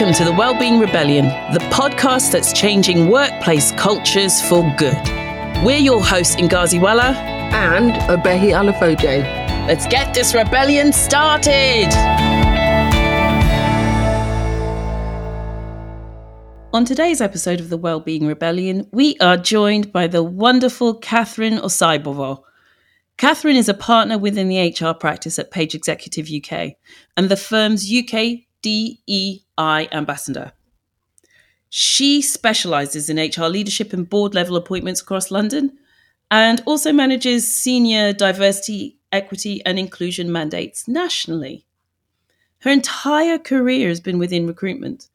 Welcome to the Wellbeing Rebellion, the podcast that's changing workplace cultures for good. We're your hosts, Ngozi and Obehi. Let's get this rebellion started. On today's episode of the Wellbeing Rebellion, we are joined by the wonderful Catherine Osiagbovo. Catherine is a partner within the HR practice at Page Executive UK and the firm's UK DEI ambassador. She specialises in HR leadership and board level appointments across London and also manages senior diversity, equity and inclusion mandates nationally. Her entire career has been within recruitment,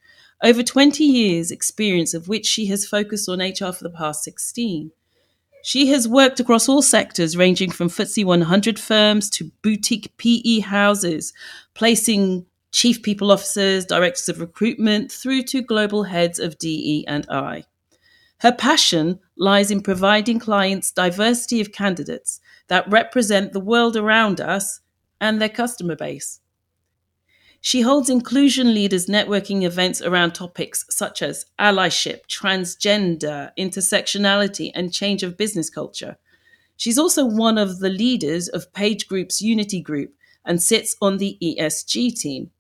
over 20 years experience of which she has focused on HR for the past 16. She has worked across all sectors, ranging from FTSE 100 firms to boutique PE houses, placing chief people officers, directors of recruitment, through to global heads of DE&I. Her passion lies in providing clients diversity of candidates that represent the world around us and their customer base. She holds inclusion leaders networking events around topics such as allyship, transgender, intersectionality, and change of business culture. She's also one of the leaders of Page Group's Unity Group and sits on the ESG team.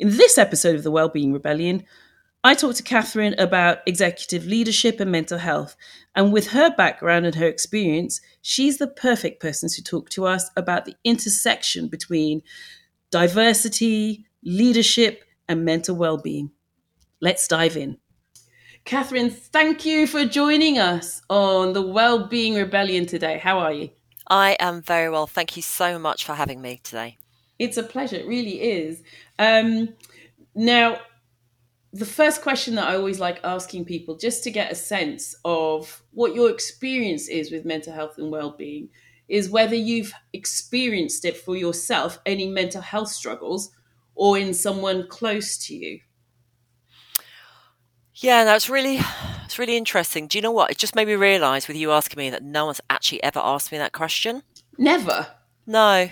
In this episode of the Wellbeing Rebellion, I talked to Catherine about executive leadership and mental health. And with her background and her experience, she's the perfect person to talk to us about the intersection between diversity, leadership, and mental well-being. Let's dive in. Catherine, thank you for joining us on the Wellbeing Rebellion today. How are you? I am very well. Thank you so much for having me today. It's a pleasure. It really is. Now, the first question that I always like asking people, just to get a sense of what your experience is with mental health and well-being, is whether you've experienced it for yourself, any mental health struggles, or in someone close to you. Yeah, that's really interesting. Do you know what? It just made me realise with you asking me that no one's actually ever asked me that question. Never? No.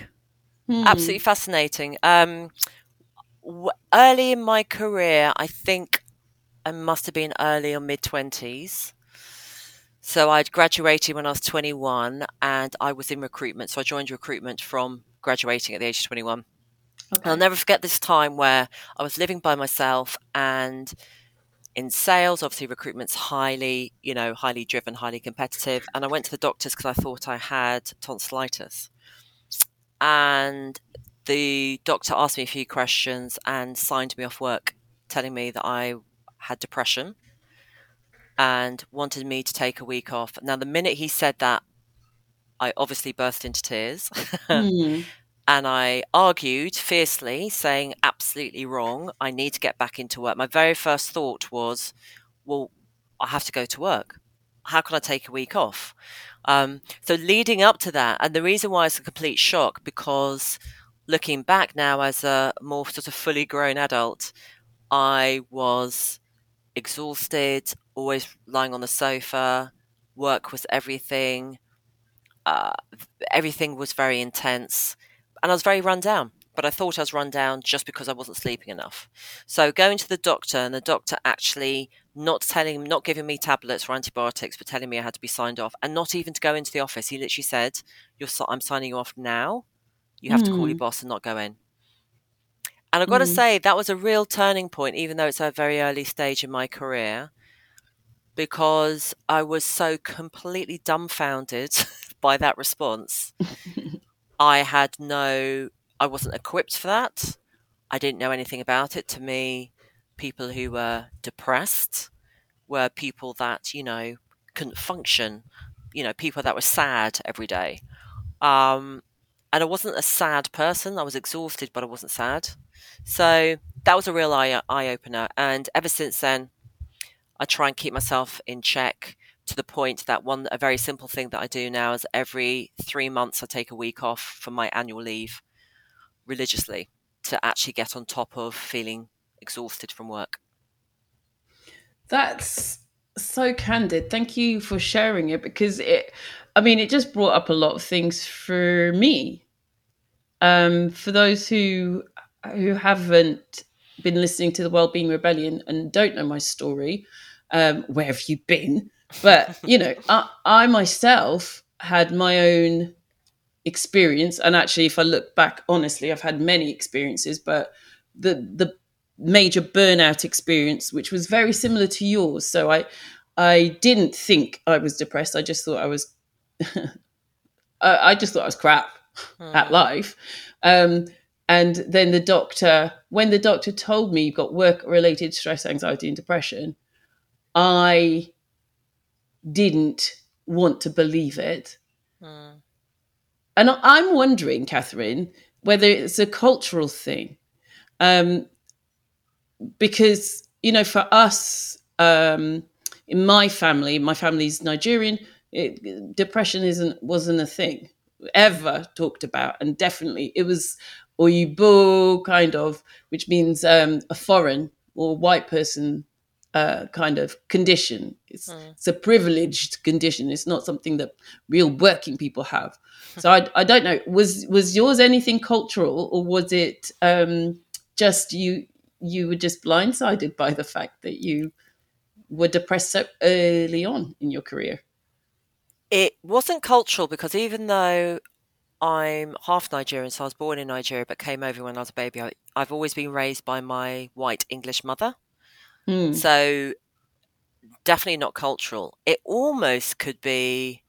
Absolutely fascinating. Early in my career, I think I must have been early or mid-20s. So I'd graduated when I was 21 and I was in recruitment. So I joined recruitment from graduating at the age of 21. Okay. And I'll never forget this time where I was living by myself and in sales, obviously recruitment's highly driven, highly competitive. And I went to the doctors because I thought I had tonsillitis. And the doctor asked me a few questions and signed me off work, telling me that I had depression and wanted me to take a week off. Now, the minute he said that, I obviously burst into tears. And I argued fiercely, saying, absolutely wrong. I need to get back into work. My very first thought was, well, I have to go to work. How can I take a week off? So leading up to that, and the reason why it's a complete shock, because looking back now as a more sort of fully grown adult, I was exhausted, always lying on the sofa, work was everything. Everything was very intense. And I was very run down, but I thought I was run down just because I wasn't sleeping enough. So going to the doctor and the doctor actually not giving me tablets or antibiotics, but telling me I had to be signed off and not even to go into the office. He literally said, I'm signing you off now. You have to call your boss and not go in. And I've got to say that was a real turning point, even though it's a very early stage in my career, because I was so completely dumbfounded by that response. I wasn't equipped for that. I didn't know anything about it. To me, people who were depressed were people that, couldn't function, people that were sad every day. And I wasn't a sad person. I was exhausted, but I wasn't sad. So that was a real eye-opener. And ever since then, I try and keep myself in check, to the point that a very simple thing that I do now is every 3 months I take a week off from my annual leave religiously to actually get on top of feeling exhausted from work. That's so candid. Thank you for sharing it, because it just brought up a lot of things for me. For those who haven't been listening to the Wellbeing Rebellion and don't know my story, where have you been? But, you know, I myself had my own experience. And actually, if I look back, honestly, I've had many experiences, but the major burnout experience, which was very similar to yours. So I didn't think I was depressed. I just thought I was, I just thought I was crap at life. And then the doctor, when the doctor told me you've got work-related stress, anxiety, and depression, I didn't want to believe it. And I'm wondering, Catherine, whether it's a cultural thing. Because, you know, for us, in my family's Nigerian, depression wasn't a thing ever talked about. And definitely it was Oyibo kind of, which means a foreign or white person kind of condition. It's a privileged condition. It's not something that real working people have. So I don't know, was yours anything cultural, or was it just you were just blindsided by the fact that you were depressed so early on in your career? It wasn't cultural, because even though I'm half Nigerian, so I was born in Nigeria but came over when I was a baby, I've always been raised by my white English mother. So definitely not cultural. It almost could be,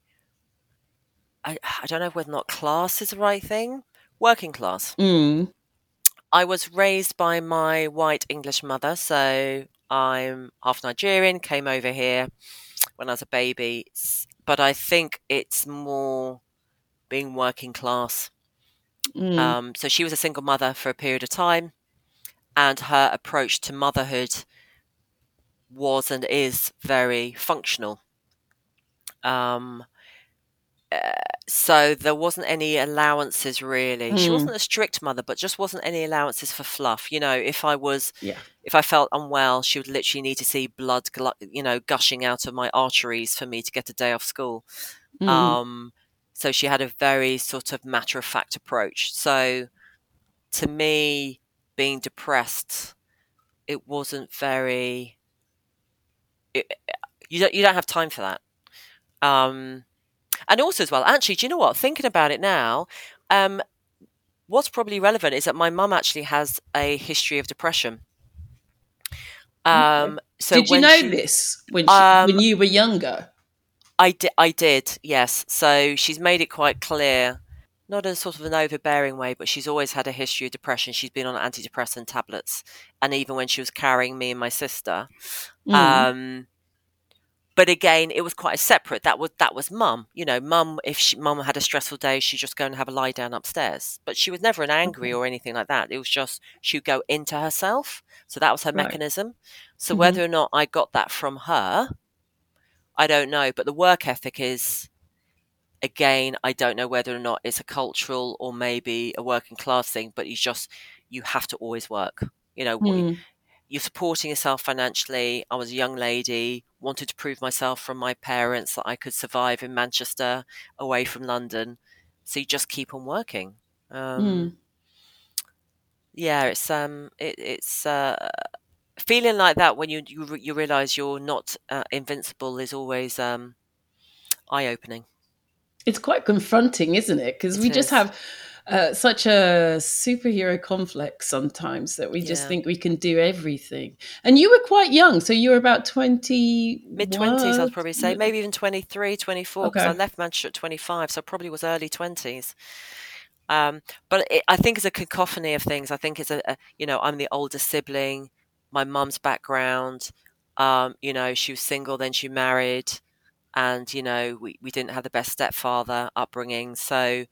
I don't know whether or not class is the right thing, working class. I was raised by my white English mother, so I'm half Nigerian, came over here when I was a baby. But I think it's more being working class. So she was a single mother for a period of time, and her approach to motherhood was and is very functional. So there wasn't any allowances, really. She wasn't a strict mother, but just wasn't any allowances for fluff. You know, if I felt unwell, she would literally need to see blood, gushing out of my arteries for me to get a day off school. So she had a very sort of matter-of-fact approach. So to me, being depressed, it wasn't very... You don't have time for that. And also as well, actually, do you know what? Thinking about it now, what's probably relevant is that my mum actually has a history of depression. So did you know this when you were younger? I did, yes. So she's made it quite clear, not in sort of an overbearing way, but she's always had a history of depression. She's been on antidepressant tablets, and even when she was carrying me and my sister. But again, it was quite separate. That was mum. You know, mum, if mum had a stressful day, she'd just go and have a lie down upstairs. But she was never an angry or anything like that. It was just she'd go into herself. So that was her mechanism. So whether or not I got that from her, I don't know. But the work ethic is, again, I don't know whether or not it's a cultural or maybe a working class thing, but you have to always work. You know, you're supporting yourself financially. I was a young lady, wanted to prove myself from my parents that I could survive in Manchester, away from London. So you just keep on working. Yeah, it's feeling like that when you realise you're not invincible is always eye-opening. It's quite confronting, isn't it? Because we just have such a superhero complex sometimes that we just think we can do everything. And you were quite young. So you were about 20... Mid-20s, I'd probably say. Maybe even 23, 24, because I left Manchester at 25. So I probably was early 20s. But I think it's a cacophony of things. I think it's I'm the older sibling, my mum's background. She was single, then she married. And, we didn't have the best stepfather upbringing. So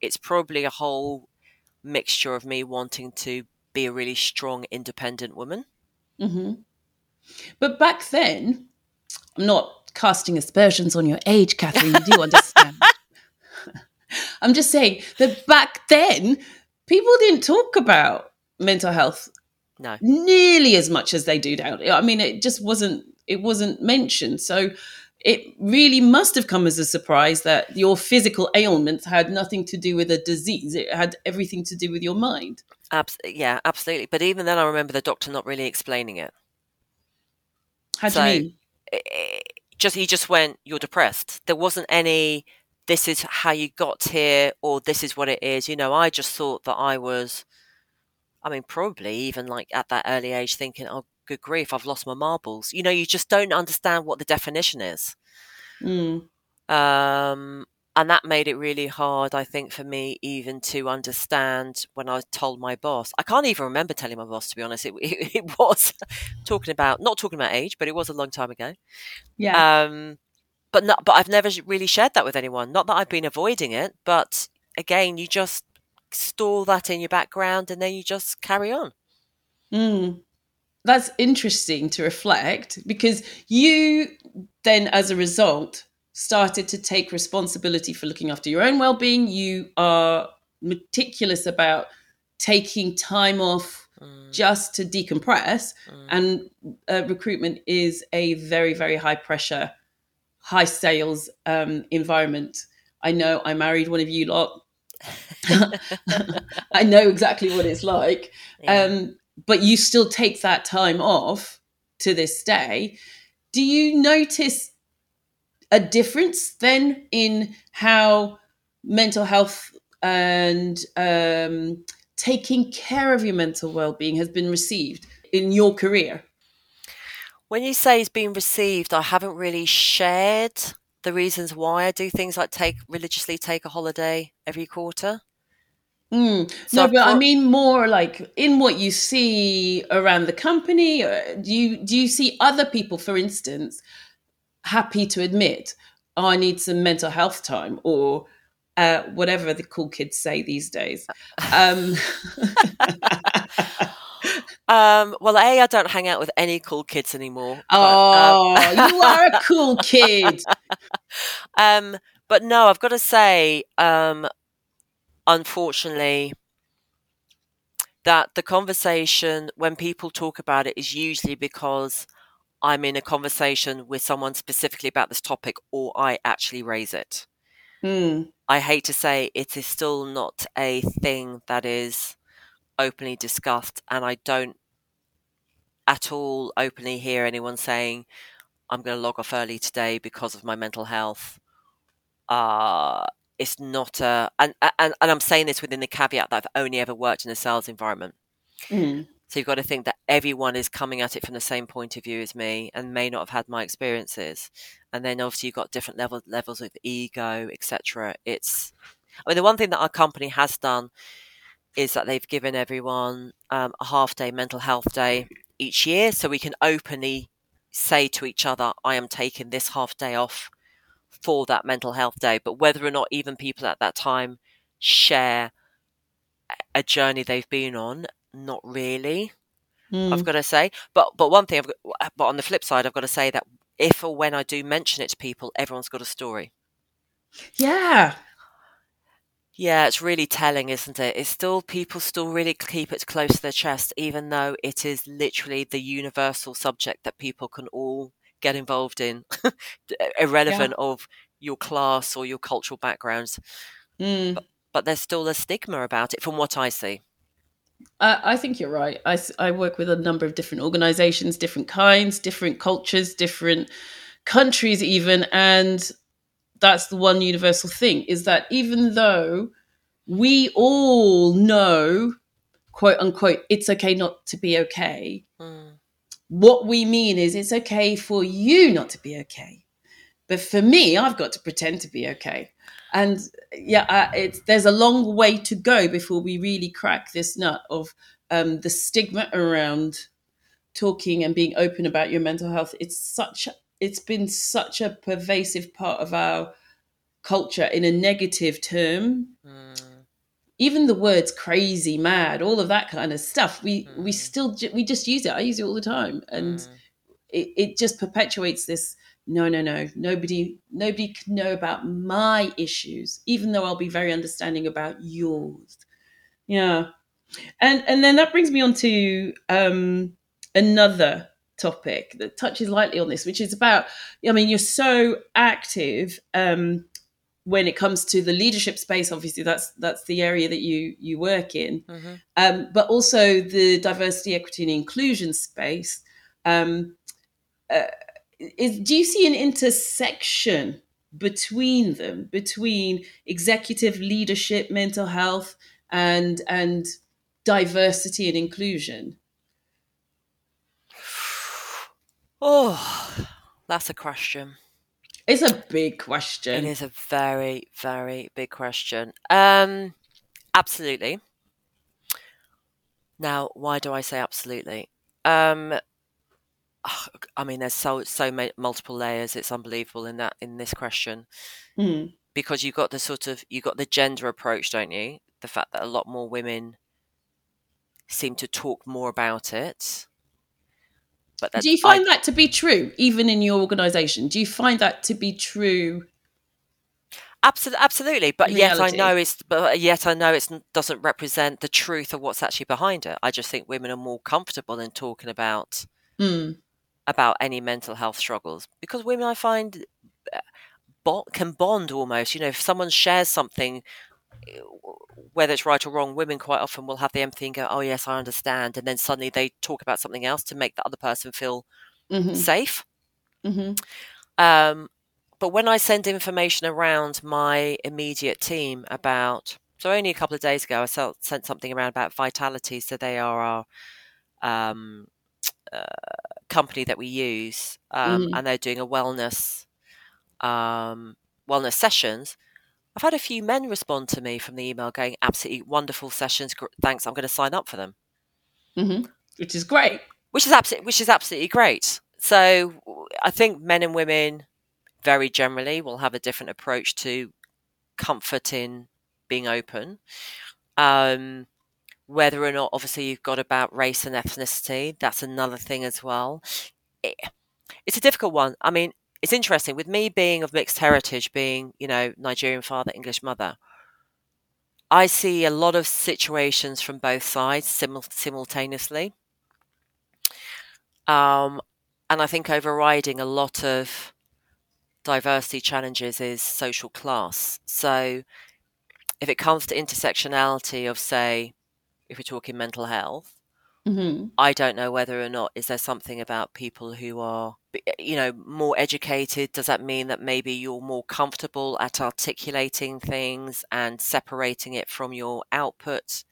it's probably a whole mixture of me wanting to be a really strong, independent woman. But back then, I'm not casting aspersions on your age, Catherine, you do understand. I'm just saying that back then, people didn't talk about mental health nearly as much as they do now. I mean, it wasn't mentioned. So it really must have come as a surprise that your physical ailments had nothing to do with a disease. It had everything to do with your mind. Yeah, absolutely. But even then, I remember the doctor not really explaining it. How do you mean? He just went, "You're depressed." There wasn't any, "This is how you got here," or "This is what it is." You know, I just thought that I was, I mean, probably even like at that early age thinking, "Oh, good grief, I've lost my marbles." You know, you just don't understand what the definition is. Mm. And that made it really hard, I think, for me even to understand when I told my boss. I can't even remember telling my boss, to be honest. It was not talking about age, but it was a long time ago. Yeah. But I've never really shared that with anyone. Not that I've been avoiding it, but again, you just store that in your background and then you just carry on. Mm. That's interesting to reflect, because you then, as a result, started to take responsibility for looking after your own well-being. You are meticulous about taking time off just to decompress. Mm. And recruitment is a very, very high pressure, high sales environment. I know, I married one of you lot. I know exactly what it's like. Yeah. But you still take that time off to this day. Do you notice a difference then in how mental health and taking care of your mental well-being has been received in your career? When you say it's been received, I haven't really shared the reasons why I do things like religiously take a holiday every quarter. Mm. So no, but I mean more like in what you see around the company. Do you see other people, for instance, happy to admit, "Oh, I need some mental health time," or whatever the cool kids say these days? Well, I don't hang out with any cool kids anymore. You are a cool kid. But no, I've got to say, unfortunately, that the conversation when people talk about it is usually because I'm in a conversation with someone specifically about this topic, or I actually raise it. Mm. I hate to say it is still not a thing that is openly discussed, and I don't at all openly hear anyone saying, "I'm going to log off early today because of my mental health." It's not a, and I'm saying this within the caveat that I've only ever worked in a sales environment. Mm. So you've got to think that everyone is coming at it from the same point of view as me and may not have had my experiences. And then obviously you've got different levels of ego, etc. I mean, the one thing that our company has done is that they've given everyone a half-day mental health day each year, so we can openly say to each other, "I am taking this half day off for that mental health day." But whether or not even people at that time share a journey they've been on, not really. Mm. I've got to say, but one thing, but on the flip side, I've got to say that if or when I do mention it to people, everyone's got a story. Yeah, it's really telling, isn't it? It's still, people still really keep it close to their chest, even though it is literally the universal subject that people can all get involved in, irrelevant of your class or your cultural backgrounds. Mm. But there's still a stigma about it from what I see. I think you're right. I work with a number of different organizations, different kinds, different cultures, different countries even, and that's the one universal thing, is that even though we all know, quote unquote, it's okay not to be okay, what we mean is it's okay for you not to be okay. But for me, I've got to pretend to be okay. And there's a long way to go before we really crack this nut of the stigma around talking and being open about your mental health. It's been such a pervasive part of our culture in a negative term. Mm. Even the words crazy, mad, all of that kind of stuff, we just use it. I use it all the time. And it just perpetuates this, no, nobody can know about my issues, even though I'll be very understanding about yours. Yeah. And then that brings me on to another topic that touches lightly on this, which is about, I mean, you're so active when it comes to the leadership space. Obviously, that's the area that you work in, mm-hmm. But also the diversity, equity, and inclusion space. Do you see an intersection between them, between executive leadership, mental health, and diversity and inclusion? Oh, that's a question. It's a big question. It is a very, very big question. Absolutely. Now, why do I say absolutely? I mean, there's so many multiple layers. It's unbelievable in this question, because you've got the gender approach, don't you? The fact that a lot more women seem to talk more about it. But do you find that to be true, even in your organisation? Do you find that to be true? Absolutely, but yet I know it doesn't represent the truth of what's actually behind it. I just think women are more comfortable in talking about any mental health struggles, because women, I find, can bond almost. You know, if someone shares something, whether it's right or wrong, women quite often will have the empathy and go, oh yes, I understand. And then suddenly they talk about something else to make the other person feel safe. Mm-hmm. But when I send information around my immediate team about, so only a couple of days ago, I sent something around about Vitality. So they are our company that we use, and they're doing a wellness sessions. I've had a few men respond to me from the email going, absolutely wonderful sessions. Thanks. I'm going to sign up for them. Mm-hmm. Which is great. Which is absolutely great. So I think men and women very generally will have a different approach to comfort in being open. Whether or not, obviously, you've got about race and ethnicity. That's another thing as well. It's a difficult one. I mean, it's interesting with me being of mixed heritage, being, you know, Nigerian father, English mother, I see a lot of situations from both sides simultaneously. And I think overriding a lot of diversity challenges is social class. So if it comes to intersectionality of, say, if we're talking mental health, I don't know whether or not, is there something about people who are, you know, more educated? Does that mean that maybe you're more comfortable at articulating things and separating it from your output?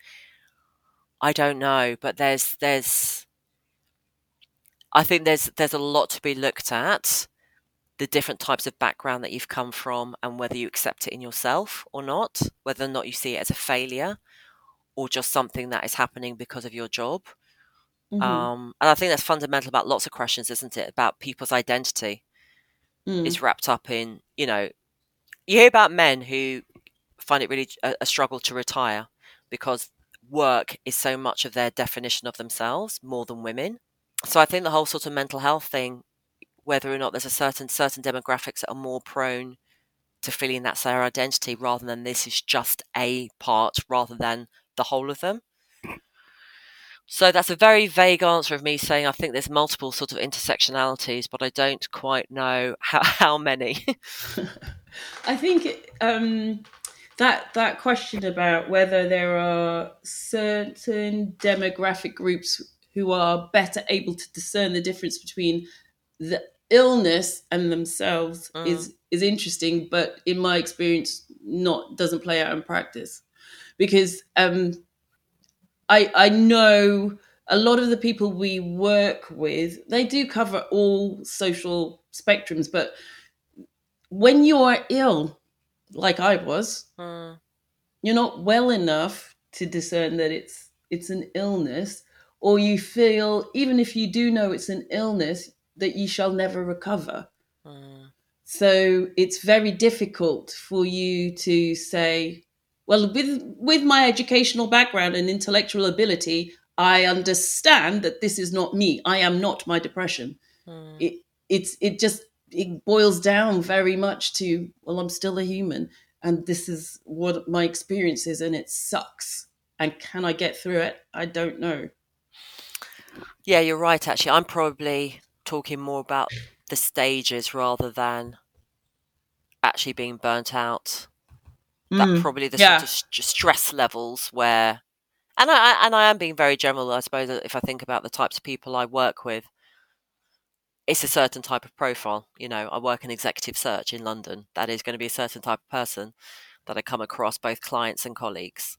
I don't know, but I think there's a lot to be looked at, the different types of background that you've come from and whether you accept it in yourself or not, whether or not you see it as a failure or just something that is happening because of your job. Mm-hmm. And I think that's fundamental about lots of questions, isn't it? About people's identity is wrapped up in, you know, you hear about men who find it really a struggle to retire because work is so much of their definition of themselves more than women. So I think the whole sort of mental health thing, whether or not there's a certain demographics that are more prone to feeling that's their identity rather than this is just a part, rather than the whole of them. So that's a very vague answer of me saying I think there's multiple sort of intersectionalities, but I don't quite know how many. I think that question about whether there are certain demographic groups who are better able to discern the difference between the illness and themselves is interesting, but in my experience, doesn't play out in practice. Because I know a lot of the people we work with, they do cover all social spectrums. But when you are ill, like I was, you're not well enough to discern that it's an illness, or you feel, even if you do know it's an illness, that you shall never recover. So it's very difficult for you to say, well, with my educational background and intellectual ability, I understand that this is not me. I am not my depression. It boils down very much to, well, I'm still a human and this is what my experience is and it sucks. And can I get through it? I don't know. Yeah, you're right, actually. I'm probably talking more about the stages rather than actually being burnt out. That probably the sort of stress levels where, and I am being very general, I suppose, if I think about the types of people I work with, it's a certain type of profile. You know, I work in executive search in London. That is going to be a certain type of person that I come across, both clients and colleagues.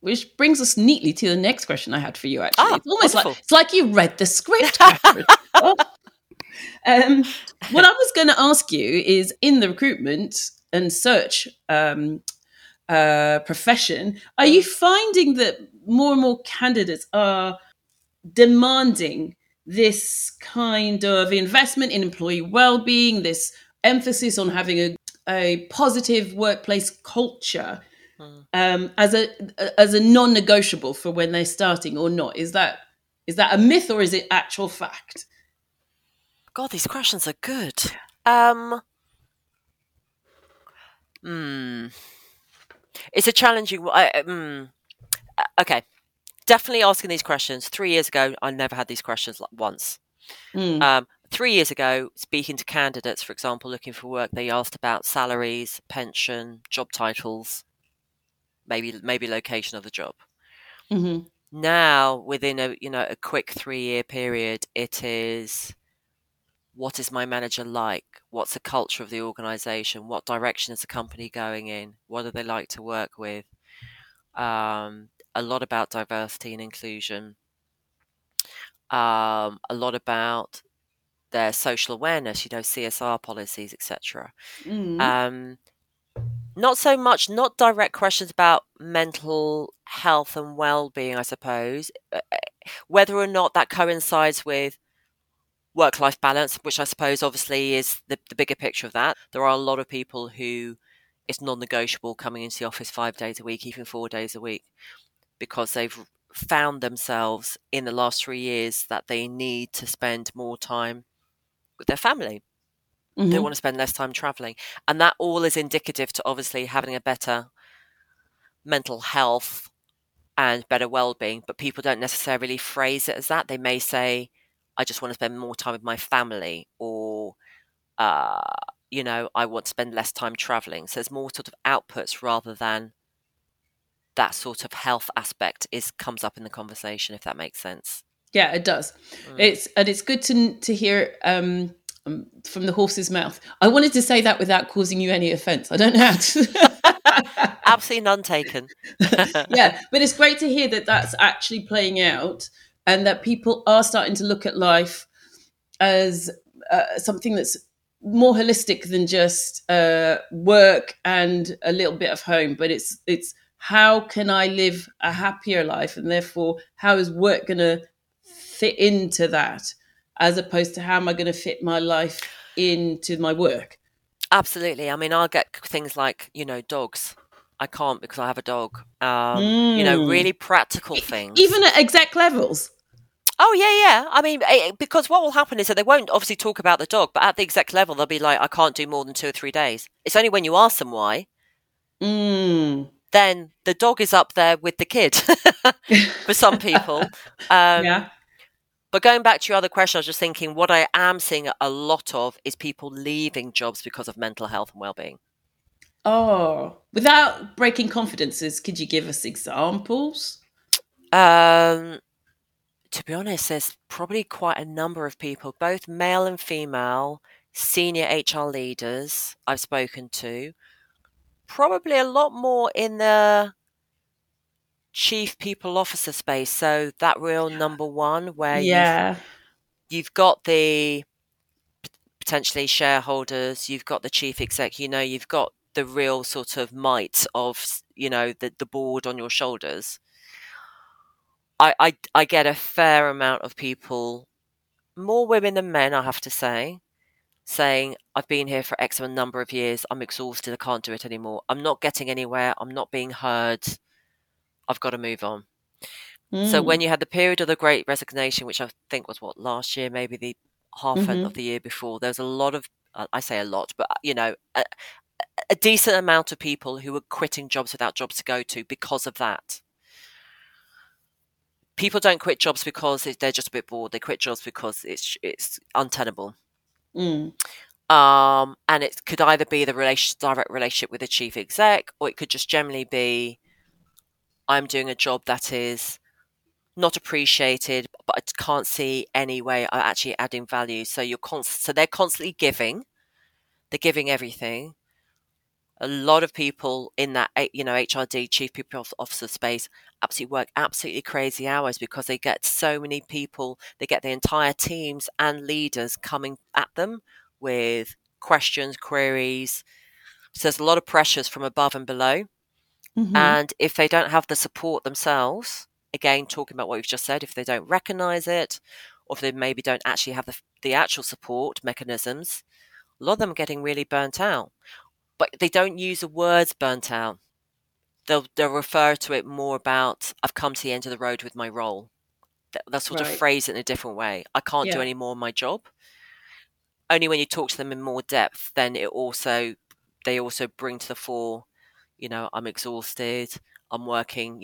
Which brings us neatly to the next question I had for you, actually. It's almost wonderful. It's like you read the script. What I was going to ask you is, in the recruitment and search profession, are you finding that more and more candidates are demanding this kind of investment in employee well-being, this emphasis on having a positive workplace culture as a non-negotiable for when they're starting or not? Is that a myth or is it actual fact? God, these questions are good. It's a challenging. Okay, definitely asking these questions. 3 years ago, I never had these questions once. 3 years ago, speaking to candidates, for example, looking for work, they asked about salaries, pension, job titles, maybe location of the job. Mm-hmm. Now, within a quick 3-year period, it is, what is my manager like? What's the culture of the organisation? What direction is the company going in? What do they like to work with? A lot about diversity and inclusion. A lot about their social awareness, CSR policies, etc. Not so much, not direct questions about mental health and well-being, I suppose. Whether or not that coincides with work-life balance, which I suppose obviously is the bigger picture of that. There are a lot of people who it's non-negotiable coming into the office 5 days a week, even 4 days a week, because they've found themselves in the last 3 years that they need to spend more time with their family. Mm-hmm. They want to spend less time travelling. And that all is indicative to obviously having a better mental health and better well-being. But people don't necessarily phrase it as that. They may say, I just want to spend more time with my family, or, I want to spend less time traveling. So there's more sort of outputs rather than that sort of health aspect comes up in the conversation, if that makes sense. Yeah, it does. It's good to hear from the horse's mouth. I wanted to say that without causing you any offence. I don't know how to. Absolutely none taken. Yeah, but it's great to hear that that's actually playing out. And that people are starting to look at life as something that's more holistic than just work and a little bit of home. But it's how can I live a happier life, and therefore how is work going to fit into that, as opposed to how am I going to fit my life into my work? Absolutely. I mean, I'll get things like, dogs. I can't because I have a dog. Really practical things. Even at exec levels. Oh, yeah. I mean, because what will happen is that they won't obviously talk about the dog, but at the exec level, they'll be like, I can't do more than 2 or 3 days. It's only when you ask them why, then the dog is up there with the kid for some people. But going back to your other question, I was just thinking what I am seeing a lot of is people leaving jobs because of mental health and well-being. Oh, without breaking confidences, could you give us examples? To be honest, there's probably quite a number of people, both male and female, senior HR leaders I've spoken to, probably a lot more in the chief people officer space. So that real number one where you've got the potentially shareholders, you've got the chief exec, you've got the real sort of might of, the board on your shoulders. I get a fair amount of people, more women than men, I have to say, saying, I've been here for X number of years. I'm exhausted. I can't do it anymore. I'm not getting anywhere. I'm not being heard. I've got to move on. So when you had the period of the Great Resignation, which I think was last year, maybe the half end of the year before, there was a lot of, I say a lot, but, a decent amount of people who were quitting jobs without jobs to go to because of that. people don't quit jobs because they're just a bit bored. They quit jobs because it's untenable. Mm. And it could either be the direct relationship with the chief exec, or it could just generally be, I'm doing a job that is not appreciated, but I can't see any way I'm actually adding value. So so they're constantly giving. They're giving everything. A lot of people in that, HRD, chief people officer space, absolutely work absolutely crazy hours because they get so many people. They get the entire teams and leaders coming at them with questions, queries. So there's a lot of pressures from above and below. Mm-hmm. And if they don't have the support themselves, again, talking about what we've just said, if they don't recognize it, or if they maybe don't actually have the actual support mechanisms, a lot of them are getting really burnt out. But they don't use the words burnt out. They'll refer to it more about, I've come to the end of the road with my role. They'll sort of phrase it in a different way. I can't do any more of my job. Only when you talk to them in more depth, then they also bring to the fore, I'm exhausted, I'm working,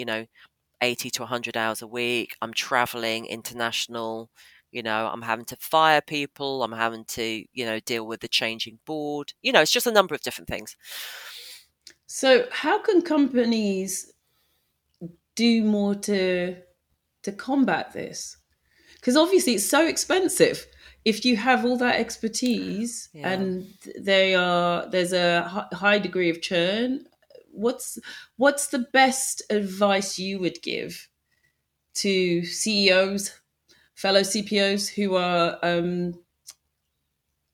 80 to 100 hours a week, I'm traveling international, I'm having to fire people, I'm having to, deal with the changing board. It's just a number of different things. So how can companies do more to combat this? Because obviously it's so expensive. If you have all that expertise and there's a high degree of churn, what's the best advice you would give to CEOs, fellow CPOs who are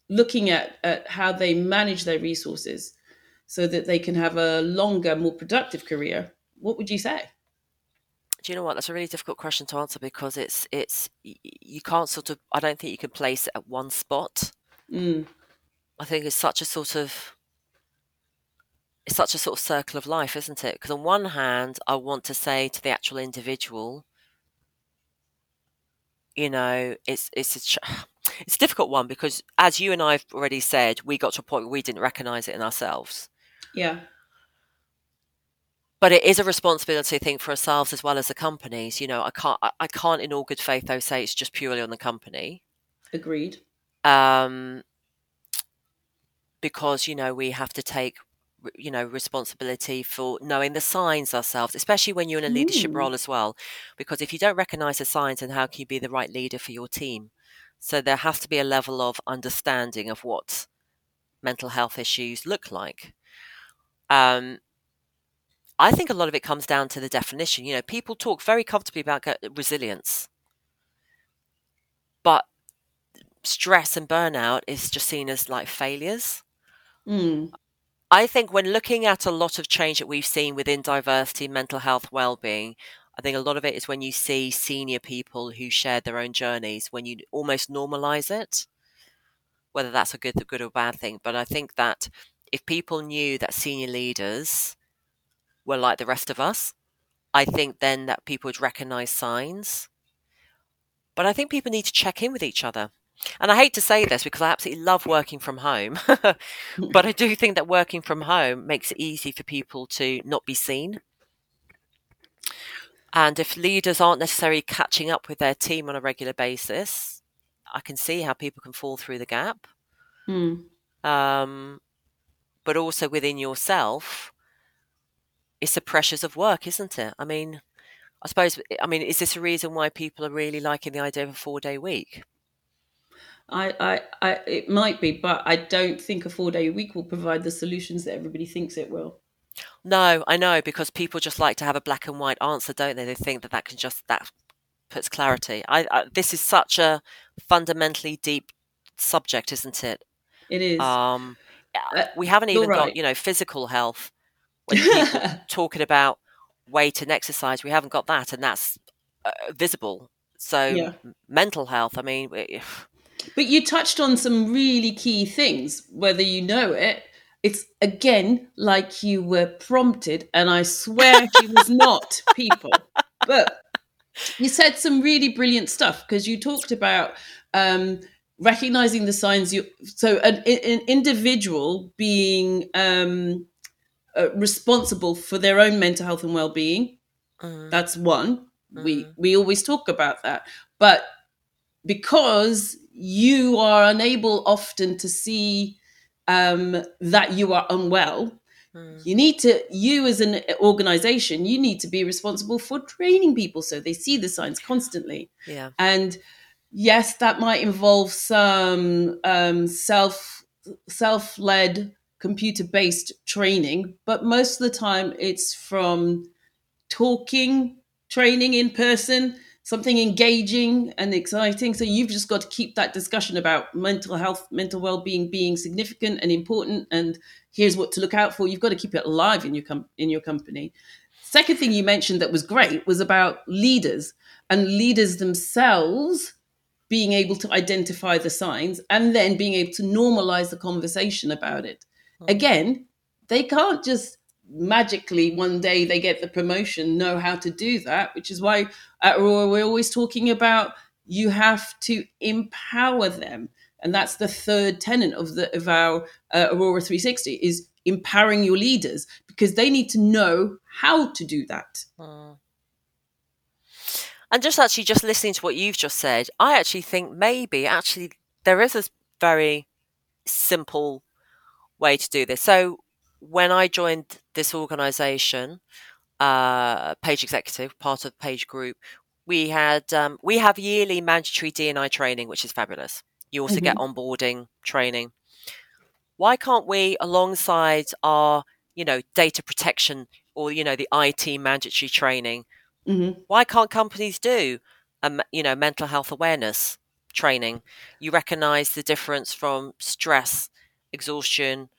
looking at how they manage their resources so that they can have a longer, more productive career? What would you say? Do you know what? That's a really difficult question to answer because it's you can't I don't think you can place it at one spot. Mm. I think it's such a sort of circle of life, isn't it? Because on one hand, I want to say to the actual individual, it's a difficult one because, as you and I've already said, we got to a point where we didn't recognise it in ourselves. Yeah. But it is a responsibility thing for ourselves as well as the companies. I can't in all good faith though say it's just purely on the company. Agreed. Because we have to take responsibility for knowing the signs ourselves, especially when you're in a leadership role as well. Because if you don't recognise the signs, then how can you be the right leader for your team? So there has to be a level of understanding of what mental health issues look like. I think a lot of it comes down to the definition. People talk very comfortably about resilience, but stress and burnout is just seen as like failures. Mm. I think when looking at a lot of change that we've seen within diversity, mental health, well-being, I think a lot of it is when you see senior people who shared their own journeys, when you almost normalize it, whether that's a good or bad thing. But I think that if people knew that senior leaders were like the rest of us, I think then that people would recognize signs. But I think people need to check in with each other. And I hate to say this because I absolutely love working from home, but I do think that working from home makes it easy for people to not be seen. And if leaders aren't necessarily catching up with their team on a regular basis, I can see how people can fall through the gap. Mm. But also within yourself, it's the pressures of work, isn't it? I suppose, is this a reason why people are really liking the idea of a 4-day week? I it might be, but I don't think a 4-day week will provide the solutions that everybody thinks it will. No, I know, because people just like to have a black and white answer, don't they? They think that puts clarity. This is such a fundamentally deep subject, isn't it? It is. We haven't even got, physical health. When people talking about weight and exercise, we haven't got that, and that's visible. So mental health, But you touched on some really key things, whether you know it. It's, again, like you were prompted, and I swear she was not, people. But you said some really brilliant stuff because you talked about recognizing the signs. So an individual being... responsible for their own mental health and well-being. That's one. We always talk about that. But because you are unable often to see that you are unwell, you need to, you as an organization, you need to be responsible for training people so they see the signs constantly. Yeah. And yes, that might involve some self-led computer-based training, but most of the time it's from talking, training in person, something engaging and exciting. So you've just got to keep that discussion about mental health, mental well-being being significant and important, and here's what to look out for. You've got to keep it alive in your company. Second thing you mentioned that was great was about leaders and leaders themselves being able to identify the signs and then being able to normalize the conversation about it. Again, they can't just magically one day they get the promotion, know how to do that, which is why at Aurora we're always talking about you have to empower them. And that's the third tenet of our Aurora 360 is empowering your leaders, because they need to know how to do that. And just listening to what you've just said, I actually think maybe there is a very simple way to do this. So when I joined this organization, Page Executive, part of Page Group, we have yearly mandatory DEI training, which is fabulous. You also get onboarding training. Why can't we, alongside our, data protection or, the IT mandatory training, why can't companies do, mental health awareness training? You recognize the difference from stress, exhaustion,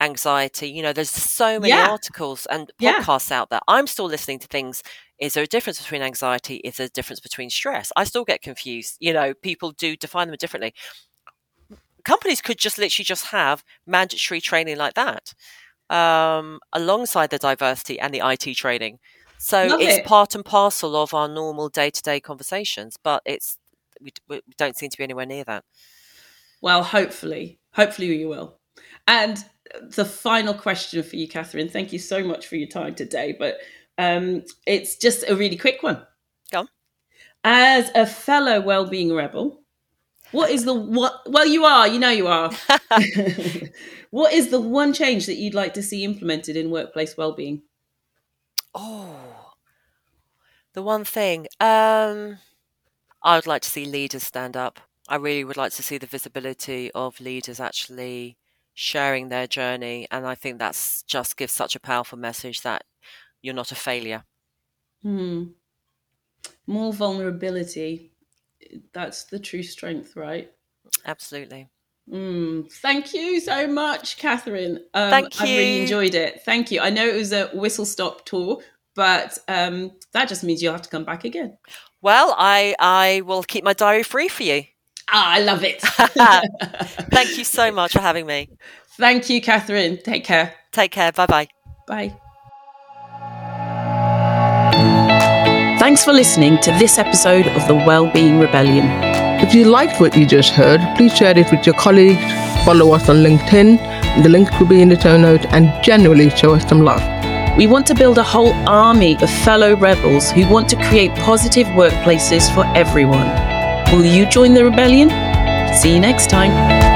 anxiety. There's so many articles and podcasts out there. I'm still listening to things. Is there a difference between anxiety? Is there a difference between stress? I still get confused. People do define them differently. Companies could just have mandatory training like that, alongside the diversity and the IT training. So it's part and parcel of our normal day-to-day conversations, but we don't seem to be anywhere near that. Well, hopefully we will. And the final question for you, Catherine, thank you so much for your time today, but it's just a really quick one. Go on. As a fellow wellbeing rebel, what is the one change that you'd like to see implemented in workplace wellbeing? Oh, the one thing, I would like to see leaders stand up. I really would like to see the visibility of leaders actually sharing their journey, and I think that's just gives such a powerful message that you're not a failure. More vulnerability, that's the true strength, right? Absolutely. Thank you so much, Catherine. Thank you. I really enjoyed it. Thank you. I know it was a whistle stop tour, but that just means you'll have to come back again. Well, I will keep my diary free for you. I love it. Thank you so much for having me. Thank you, Catherine. Take care. Take care. Bye-bye. Bye. Thanks for listening to this episode of the Wellbeing Rebellion. If you liked what you just heard, please share it with your colleagues, follow us on LinkedIn, the link will be in the show notes, and generally show us some love. We want to build a whole army of fellow rebels who want to create positive workplaces for everyone. Will you join the rebellion? See you next time.